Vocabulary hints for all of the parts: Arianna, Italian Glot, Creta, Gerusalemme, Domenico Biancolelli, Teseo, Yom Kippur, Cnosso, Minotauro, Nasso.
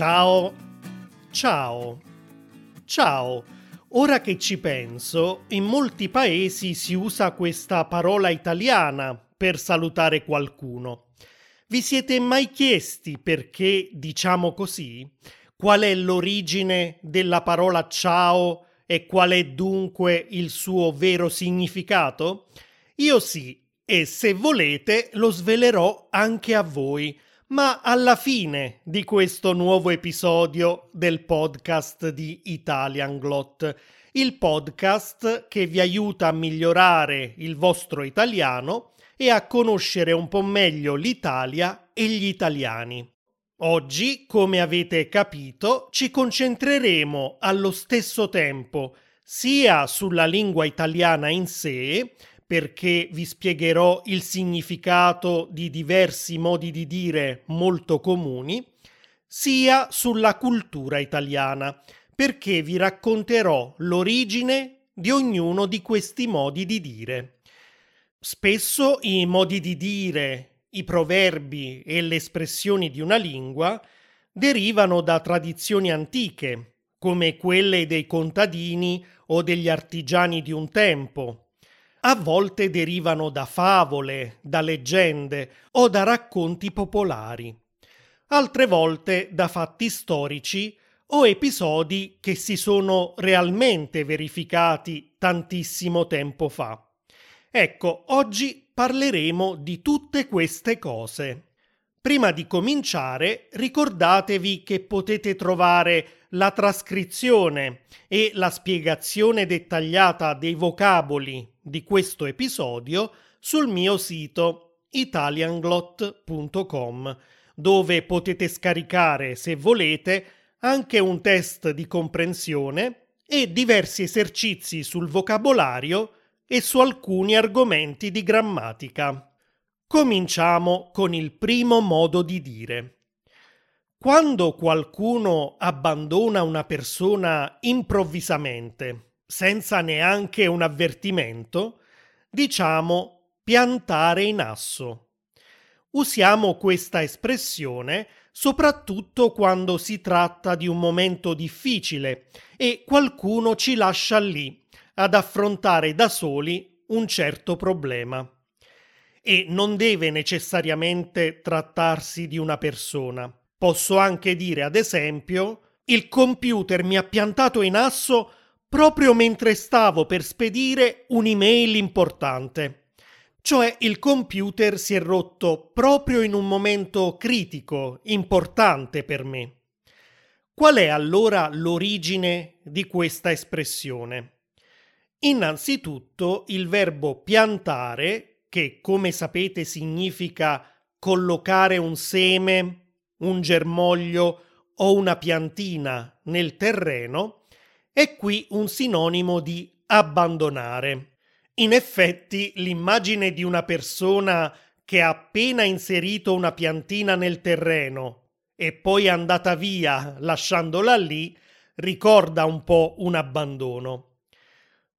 Ciao, ciao, ciao. Ora che ci penso, in molti paesi si usa questa parola italiana per salutare qualcuno. Vi siete mai chiesti perché diciamo così? Qual è l'origine della parola ciao e qual è dunque il suo vero significato? Io sì, e se volete lo svelerò anche a voi, ma alla fine di questo nuovo episodio del podcast di Italian Glot, il podcast che vi aiuta a migliorare il vostro italiano e a conoscere un po' meglio l'Italia e gli italiani. Oggi, come avete capito, ci concentreremo allo stesso tempo sia sulla lingua italiana in sé, perché vi spiegherò il significato di diversi modi di dire molto comuni, sia sulla cultura italiana, perché vi racconterò l'origine di ognuno di questi modi di dire. Spesso i modi di dire, i proverbi e le espressioni di una lingua derivano da tradizioni antiche, come quelle dei contadini o degli artigiani di un tempo. A volte derivano da favole, da leggende o da racconti popolari. Altre volte da fatti storici o episodi che si sono realmente verificati tantissimo tempo fa. Ecco, oggi parleremo di tutte queste cose. Prima di cominciare, ricordatevi che potete trovare la trascrizione e la spiegazione dettagliata dei vocaboli di questo episodio sul mio sito italianglot.com, dove potete scaricare, se volete, anche un test di comprensione e diversi esercizi sul vocabolario e su alcuni argomenti di grammatica. Cominciamo con il primo modo di dire. Quando qualcuno abbandona una persona improvvisamente, senza neanche un avvertimento, diciamo piantare in asso. Usiamo questa espressione soprattutto quando si tratta di un momento difficile e qualcuno ci lascia lì ad affrontare da soli un certo problema. E non deve necessariamente trattarsi di una persona. Posso anche dire, ad esempio, il computer mi ha piantato in asso proprio mentre stavo per spedire un'email importante. Cioè il computer si è rotto proprio in un momento critico, importante per me. Qual è allora l'origine di questa espressione? Innanzitutto il verbo piantare, che come sapete significa collocare un seme, un germoglio o una piantina nel terreno, è qui un sinonimo di abbandonare. In effetti l'immagine di una persona che ha appena inserito una piantina nel terreno e poi è andata via lasciandola lì ricorda un po' un abbandono.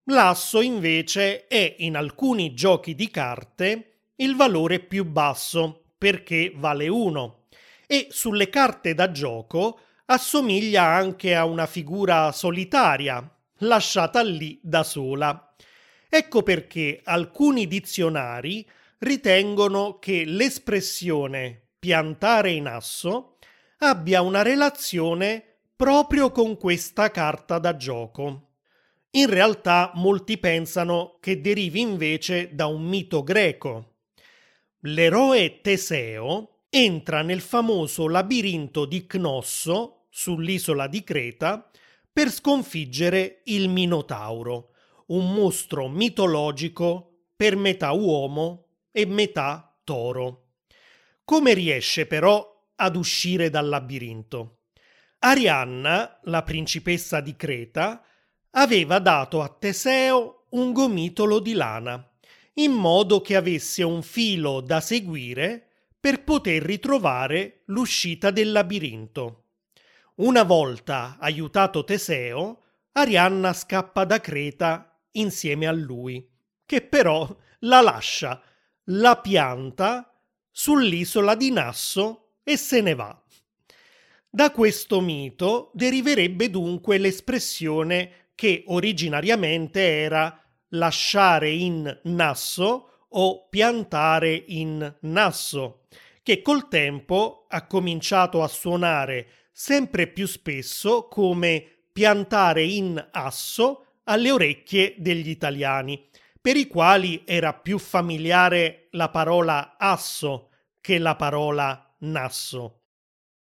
L'asso invece è in alcuni giochi di carte il valore più basso perché vale 1 e sulle carte da gioco assomiglia anche a una figura solitaria lasciata lì da sola. Ecco perché alcuni dizionari ritengono che l'espressione piantare in asso abbia una relazione proprio con questa carta da gioco. In realtà molti pensano che derivi invece da un mito greco. L'eroe Teseo entra nel famoso labirinto di Cnosso, sull'isola di Creta, per sconfiggere il Minotauro, un mostro mitologico per metà uomo e metà toro. Come riesce però ad uscire dal labirinto? Arianna, la principessa di Creta, aveva dato a Teseo un gomitolo di lana, in modo che avesse un filo da seguire per poter ritrovare l'uscita del labirinto. Una volta aiutato Teseo, Arianna scappa da Creta insieme a lui, che però la pianta sull'isola di Nasso e se ne va. Da questo mito deriverebbe dunque l'espressione che originariamente era lasciare in Nasso o piantare in Nasso, che col tempo ha cominciato a suonare sempre più spesso come piantare in asso alle orecchie degli italiani, per i quali era più familiare la parola asso che la parola nasso.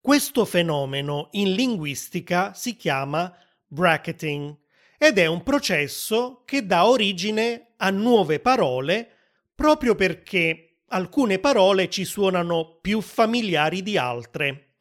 Questo fenomeno in linguistica si chiama bracketing ed è un processo che dà origine a nuove parole proprio perché alcune parole ci suonano più familiari di altre.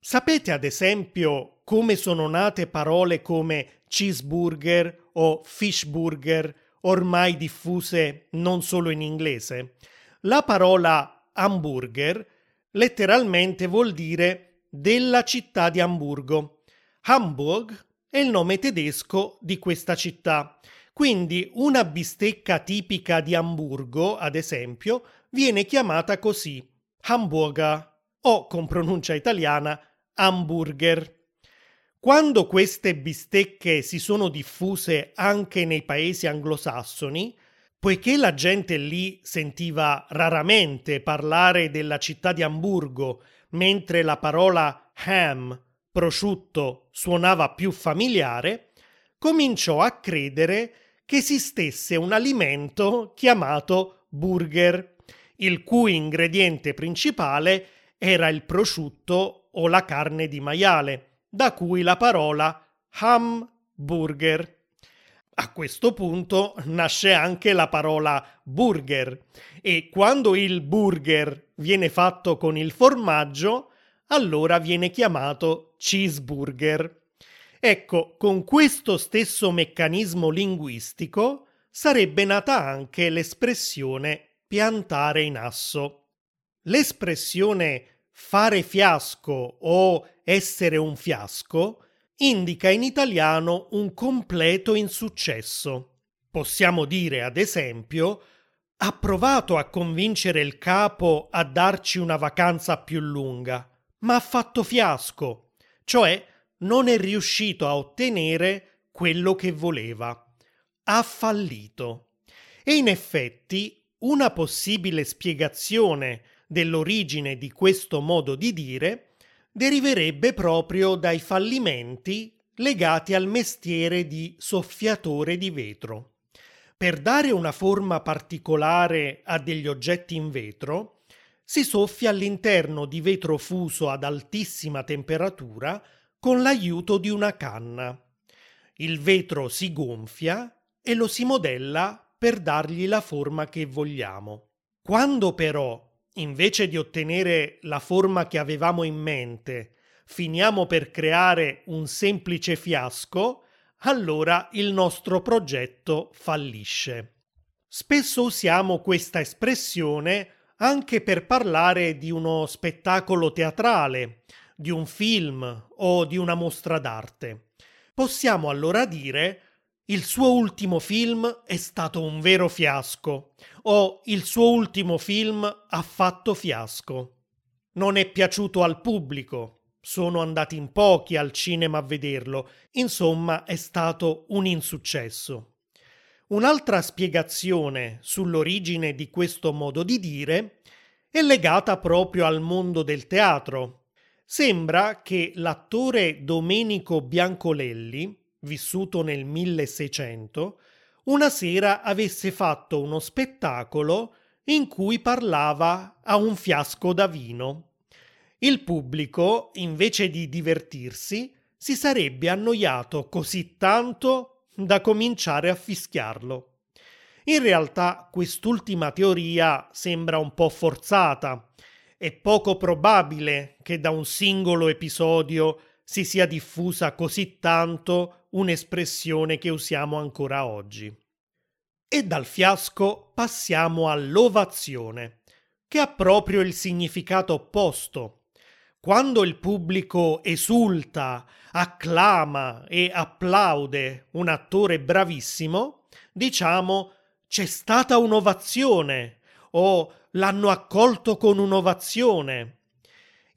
Sapete ad esempio come sono nate parole come cheeseburger o fishburger, ormai diffuse non solo in inglese? La parola hamburger letteralmente vuol dire della città di Amburgo. Hamburg è il nome tedesco di questa città. Quindi una bistecca tipica di Amburgo, ad esempio, viene chiamata così, hamburger o, con pronuncia italiana, hamburger. Quando queste bistecche si sono diffuse anche nei paesi anglosassoni, poiché la gente lì sentiva raramente parlare della città di Amburgo, mentre la parola ham, prosciutto, suonava più familiare, cominciò a credere che esistesse un alimento chiamato burger, il cui ingrediente principale era il prosciutto o la carne di maiale, da cui la parola hamburger. A questo punto nasce anche la parola burger e quando il burger viene fatto con il formaggio, allora viene chiamato cheeseburger. Ecco, con questo stesso meccanismo linguistico sarebbe nata anche l'espressione piantare in asso. L'espressione fare fiasco o essere un fiasco indica in italiano un completo insuccesso. Possiamo dire, ad esempio, ha provato a convincere il capo a darci una vacanza più lunga, ma ha fatto fiasco, cioè non è riuscito a ottenere quello che voleva. Ha fallito. E in effetti una possibile spiegazione dell'origine di questo modo di dire deriverebbe proprio dai fallimenti legati al mestiere di soffiatore di vetro. Per dare una forma particolare a degli oggetti in vetro, si soffia all'interno di vetro fuso ad altissima temperatura con l'aiuto di una canna. Il vetro si gonfia e lo si modella per dargli la forma che vogliamo. Quando però invece di ottenere la forma che avevamo in mente, finiamo per creare un semplice fiasco, allora il nostro progetto fallisce. Spesso usiamo questa espressione anche per parlare di uno spettacolo teatrale, di un film o di una mostra d'arte. Possiamo allora dire il suo ultimo film è stato un vero fiasco o il suo ultimo film ha fatto fiasco. Non è piaciuto al pubblico, sono andati in pochi al cinema a vederlo, insomma è stato un insuccesso. Un'altra spiegazione sull'origine di questo modo di dire è legata proprio al mondo del teatro. Sembra che l'attore Domenico Biancolelli, vissuto nel 1600, una sera avesse fatto uno spettacolo in cui parlava a un fiasco da vino. Il pubblico, invece di divertirsi, si sarebbe annoiato così tanto da cominciare a fischiarlo. In realtà quest'ultima teoria sembra un po' forzata. È poco probabile che da un singolo episodio si sia diffusa così tanto un'espressione che usiamo ancora oggi. E dal fiasco passiamo all'ovazione, che ha proprio il significato opposto. Quando il pubblico esulta, acclama e applaude un attore bravissimo, diciamo c'è stata un'ovazione o l'hanno accolto con un'ovazione.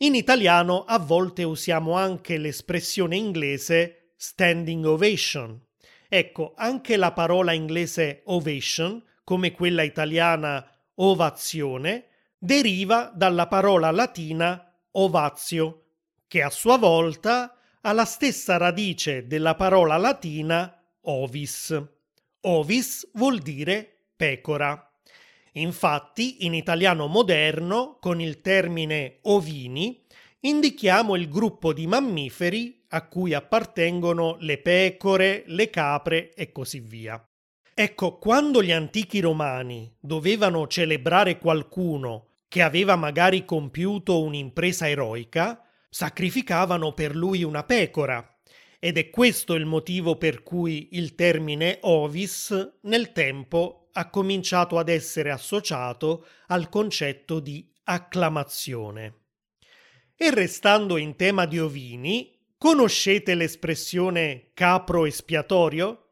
In italiano a volte usiamo anche l'espressione inglese standing ovation. Ecco, anche la parola inglese ovation, come quella italiana ovazione, deriva dalla parola latina ovatio, che a sua volta ha la stessa radice della parola latina ovis. Ovis vuol dire pecora. Infatti, in italiano moderno, con il termine ovini, indichiamo il gruppo di mammiferi a cui appartengono le pecore, le capre e così via. Ecco, quando gli antichi romani dovevano celebrare qualcuno che aveva magari compiuto un'impresa eroica, sacrificavano per lui una pecora, ed è questo il motivo per cui il termine ovis nel tempo ha cominciato ad essere associato al concetto di acclamazione. E restando in tema di ovini, conoscete l'espressione capro espiatorio?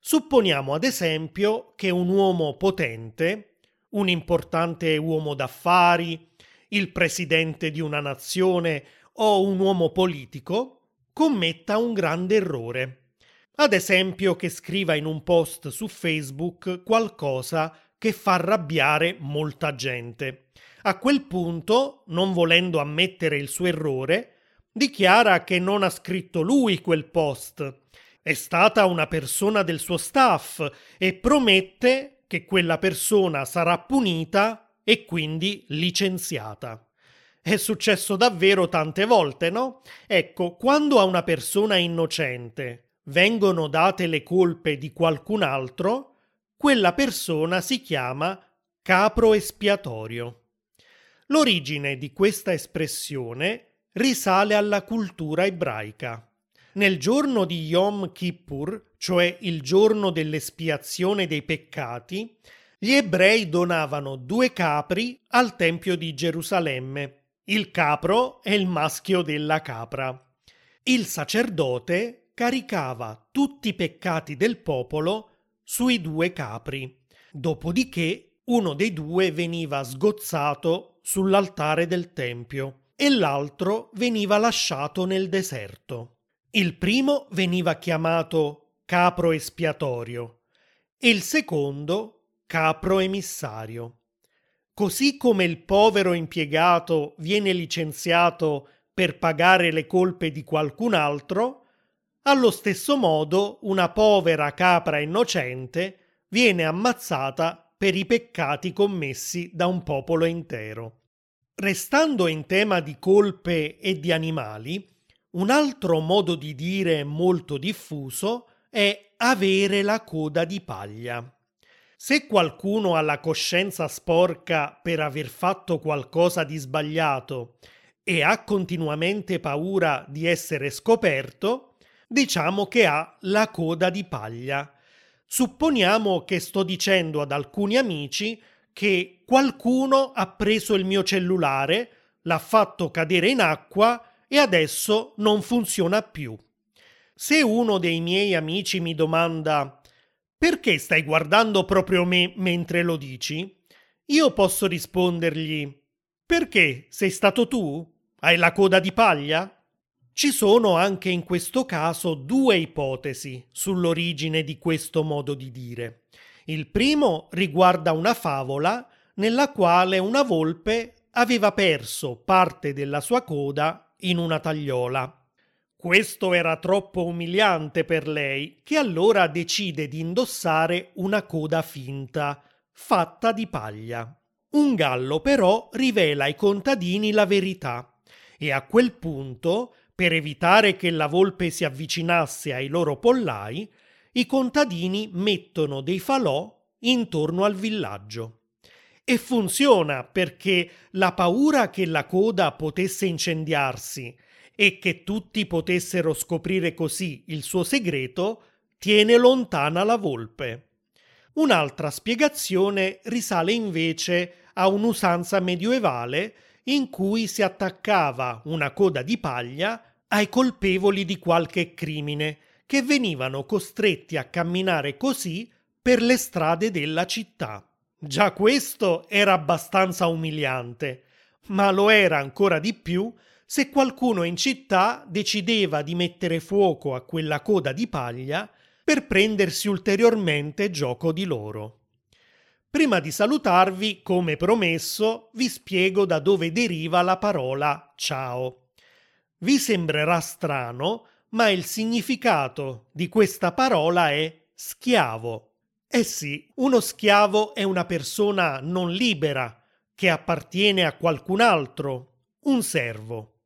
Supponiamo ad esempio che un uomo potente, un importante uomo d'affari, il presidente di una nazione o un uomo politico, commetta un grande errore. Ad esempio che scriva in un post su Facebook qualcosa che fa arrabbiare molta gente. A quel punto, non volendo ammettere il suo errore, dichiara che non ha scritto lui quel post. È stata una persona del suo staff e promette che quella persona sarà punita e quindi licenziata. È successo davvero tante volte, no? Ecco, quando a una persona innocente vengono date le colpe di qualcun altro, quella persona si chiama capro espiatorio. L'origine di questa espressione risale alla cultura ebraica. Nel giorno di Yom Kippur, cioè il giorno dell'espiazione dei peccati, gli ebrei donavano 2 capri al Tempio di Gerusalemme. Il capro è il maschio della capra. Il sacerdote caricava tutti i peccati del popolo sui 2 capri, dopodiché uno dei 2 veniva sgozzato sull'altare del tempio e l'altro veniva lasciato nel deserto. Il primo veniva chiamato capro espiatorio e il secondo capro emissario. Così come il povero impiegato viene licenziato per pagare le colpe di qualcun altro, allo stesso modo una povera capra innocente viene ammazzata per i peccati commessi da un popolo intero. Restando in tema di colpe e di animali, un altro modo di dire molto diffuso è avere la coda di paglia. Se qualcuno ha la coscienza sporca per aver fatto qualcosa di sbagliato e ha continuamente paura di essere scoperto, diciamo che ha la coda di paglia. Supponiamo che sto dicendo ad alcuni amici che qualcuno ha preso il mio cellulare, l'ha fatto cadere in acqua e adesso non funziona più. Se uno dei miei amici mi domanda «Perché stai guardando proprio me mentre lo dici?», io posso rispondergli «Perché? Sei stato tu? Hai la coda di paglia?». Ci sono anche in questo caso 2 ipotesi sull'origine di questo modo di dire. Il primo riguarda una favola nella quale una volpe aveva perso parte della sua coda in una tagliola. Questo era troppo umiliante per lei, che allora decide di indossare una coda finta, fatta di paglia. Un gallo però rivela ai contadini la verità e a quel punto, per evitare che la volpe si avvicinasse ai loro pollai, i contadini mettono dei falò intorno al villaggio. E funziona, perché la paura che la coda potesse incendiarsi e che tutti potessero scoprire così il suo segreto tiene lontana la volpe. Un'altra spiegazione risale invece a un'usanza medioevale in cui si attaccava una coda di paglia ai colpevoli di qualche crimine, che venivano costretti a camminare così per le strade della città. Già questo era abbastanza umiliante, ma lo era ancora di più se qualcuno in città decideva di mettere fuoco a quella coda di paglia per prendersi ulteriormente gioco di loro. Prima di salutarvi, come promesso, vi spiego da dove deriva la parola ciao. Vi sembrerà strano, ma il significato di questa parola è schiavo. Eh sì, uno schiavo è una persona non libera, che appartiene a qualcun altro, un servo.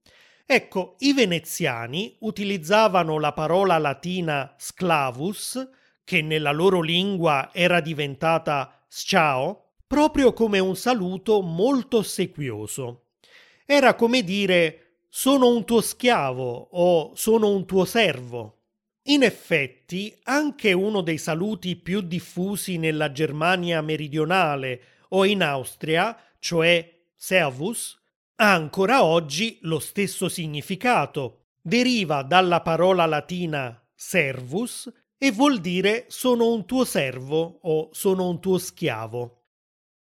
Ecco, i veneziani utilizzavano la parola latina sclavus, che nella loro lingua era diventata ciao, proprio come un saluto molto ossequioso. Era come dire «sono un tuo schiavo» o «sono un tuo servo». In effetti, anche uno dei saluti più diffusi nella Germania meridionale o in Austria, cioè Servus, ha ancora oggi lo stesso significato. Deriva dalla parola latina servus e vuol dire sono un tuo servo o sono un tuo schiavo.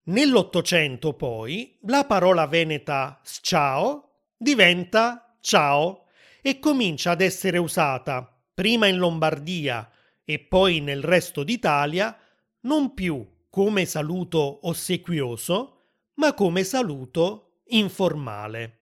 Nell'Ottocento, poi, la parola veneta sciao diventa ciao e comincia ad essere usata prima in Lombardia e poi nel resto d'Italia, non più come saluto ossequioso, ma come saluto informale.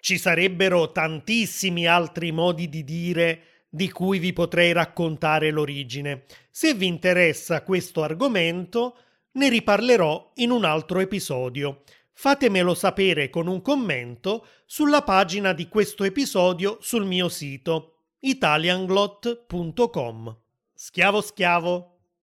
Ci sarebbero tantissimi altri modi di dire di cui vi potrei raccontare l'origine. Se vi interessa questo argomento, ne riparlerò in un altro episodio. Fatemelo sapere con un commento sulla pagina di questo episodio sul mio sito italianglot.com. Schiavo schiavo!